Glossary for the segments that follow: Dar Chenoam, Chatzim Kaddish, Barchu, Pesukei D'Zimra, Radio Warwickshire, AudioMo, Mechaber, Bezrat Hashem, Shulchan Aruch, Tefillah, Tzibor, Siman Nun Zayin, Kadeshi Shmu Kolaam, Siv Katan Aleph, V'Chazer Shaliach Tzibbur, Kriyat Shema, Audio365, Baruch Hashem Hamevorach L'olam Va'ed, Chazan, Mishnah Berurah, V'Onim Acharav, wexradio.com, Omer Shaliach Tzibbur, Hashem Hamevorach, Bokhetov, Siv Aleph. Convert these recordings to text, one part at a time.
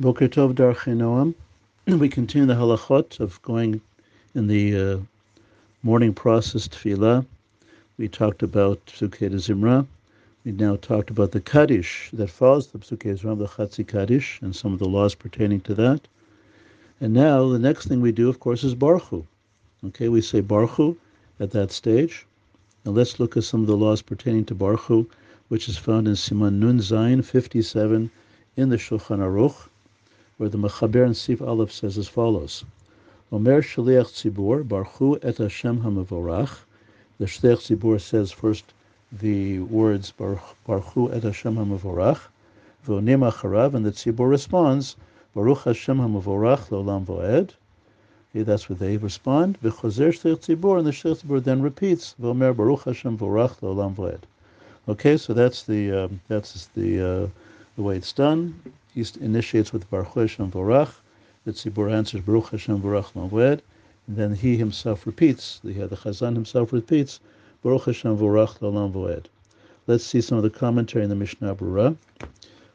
Bokhetov, Dar Chenoam. We continue the halachot of going in the morning process, tefillah. We talked about Pesukei D'Zimra. We now talked about the Kaddish that follows the Pesukei D'Zimra, the Chatzim Kaddish, and some of the laws pertaining to that. And now the next thing we do, of course, is Barchu. Okay, we say Barchu at that stage. Now let's look at some of the laws pertaining to Barchu, which is found in Siman Nun Zayin 57 in the Shulchan Aruch, where the Mechaber and Siv Aleph says as follows: Omer Shaliach Tzibbur, Barchu et Hashem Hamevorach. The Shaliach Tzibbur says first the words Barchu et Hashem Hamevorach, V'Onim Acharav, and the Tzibor responds Baruch Hashem Hamevorach L'olam Va'ed. Okay, that's what they respond. V'Chazer Shaliach Tzibbur, and the Shaliach Tzibbur then repeats V'Omer Baruch Hashem Vorach L'olam Va'ed. Okay, so that's the way it's done. He initiates with Baruch Hashem Vorach. The Tzibor answers Baruch Hashem Vorach L'olam Va'ed, and then he himself repeats. The Chazan himself repeats Baruch Hashem Vorach L'olam Va'ed. Let's see some of the commentary in the Mishnah Berurah.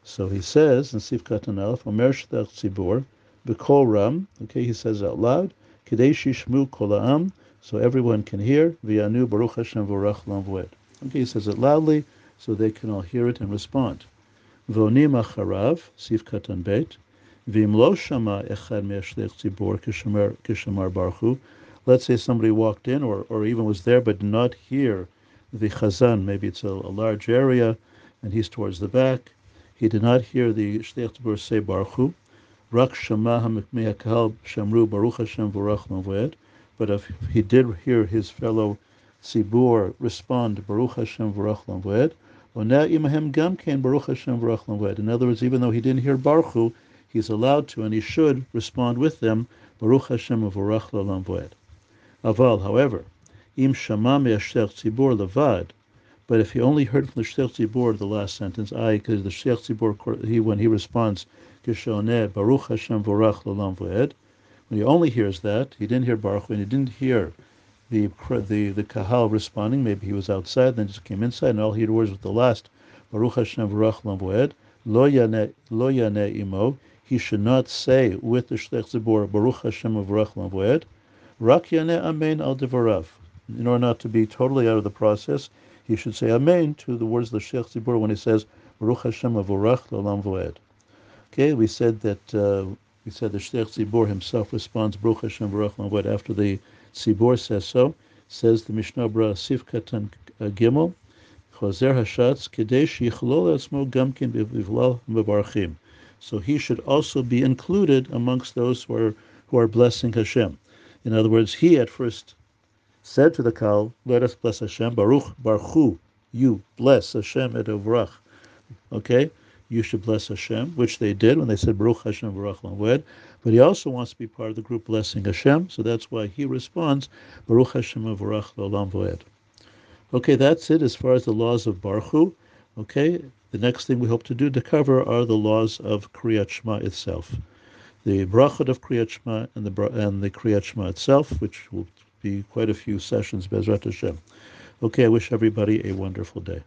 So he says in Siv Katan Aleph, Omer Shaliach Tzibbur B'Kol Ram. Okay, he says out loud, Kadeshi Shmu Kolaam, so everyone can hear. V'yanu Baruch Hashem Vorach L'olam Va'ed. Okay, he says it loudly so they can all hear it and respond. V'onim acharav, Siv Katan Beit, V'im lo shama echad me'ashliach tzibor kishamar barchu. Let's say somebody walked in or even was there but did not hear the chazan. Maybe it's a large area and he's towards the back. He did not hear the shliach tzibor say barchu. Rak shama ha'mekmehakal shamru baruch Hashem v'rach maved. But if he did hear his fellow tzibor respond baruch Hashem v'rach maved, in other words, even though he didn't hear Barchu, he's allowed to and he should respond with them, Baruch Hashem Hamevorach L'olam Va'ed. Aval, however, im shama me'ashliach tzibor levad, but if he only heard from the shliach tzibor the last sentence, because the shliach tzibor, when he responds, Kishoneh Baruch Hashem Hamevorach L'olam Va'ed, when he only hears that, he didn't hear Barchu and he didn't hear the kahal responding. Maybe he was outside, then just came inside, and all he had words with the last Baruch Hashem Hamevorach L'olam Va'ed. Lo yaneh imo. He should not say with the shliach tzibor Baruch Hashem Hamevorach L'olam Va'ed. Rak yaneh amen al devarav. In order not to be totally out of the process, he should say amen to the words of the shliach tzibor when he says Baruch Hashem Hamevorach L'olam Va'ed. Okay, we said that the shliach tzibor himself responds Baruch Hashem Hamevorach L'olam Va'ed after the Tzibor says so. Says the Mishnah Berurah Siv Katan Gimel, Chozer Hashatz Kadesh Yichlol Asmo Gamkin Bivlal Mebarchim. So he should also be included amongst those who are blessing Hashem. In other words, he at first said to the Kal, "Let us bless Hashem, Baruch, you bless Hashem et Avrach." Okay, you should bless Hashem, which they did when they said Baruch Hashem Hamevorach L'olam Va'ed. But he also wants to be part of the group blessing Hashem, so that's why he responds, Baruch Hashem Hamevorach L'olam Va'ed. Okay, that's it as far as the laws of Barchu. Okay, the next thing we hope to do to cover are the laws of Kriyat Shema itself, the brachot of Kriyat Shema and the Kriyat Shema itself, which will be quite a few sessions, Bezrat Hashem. Okay, I wish everybody a wonderful day.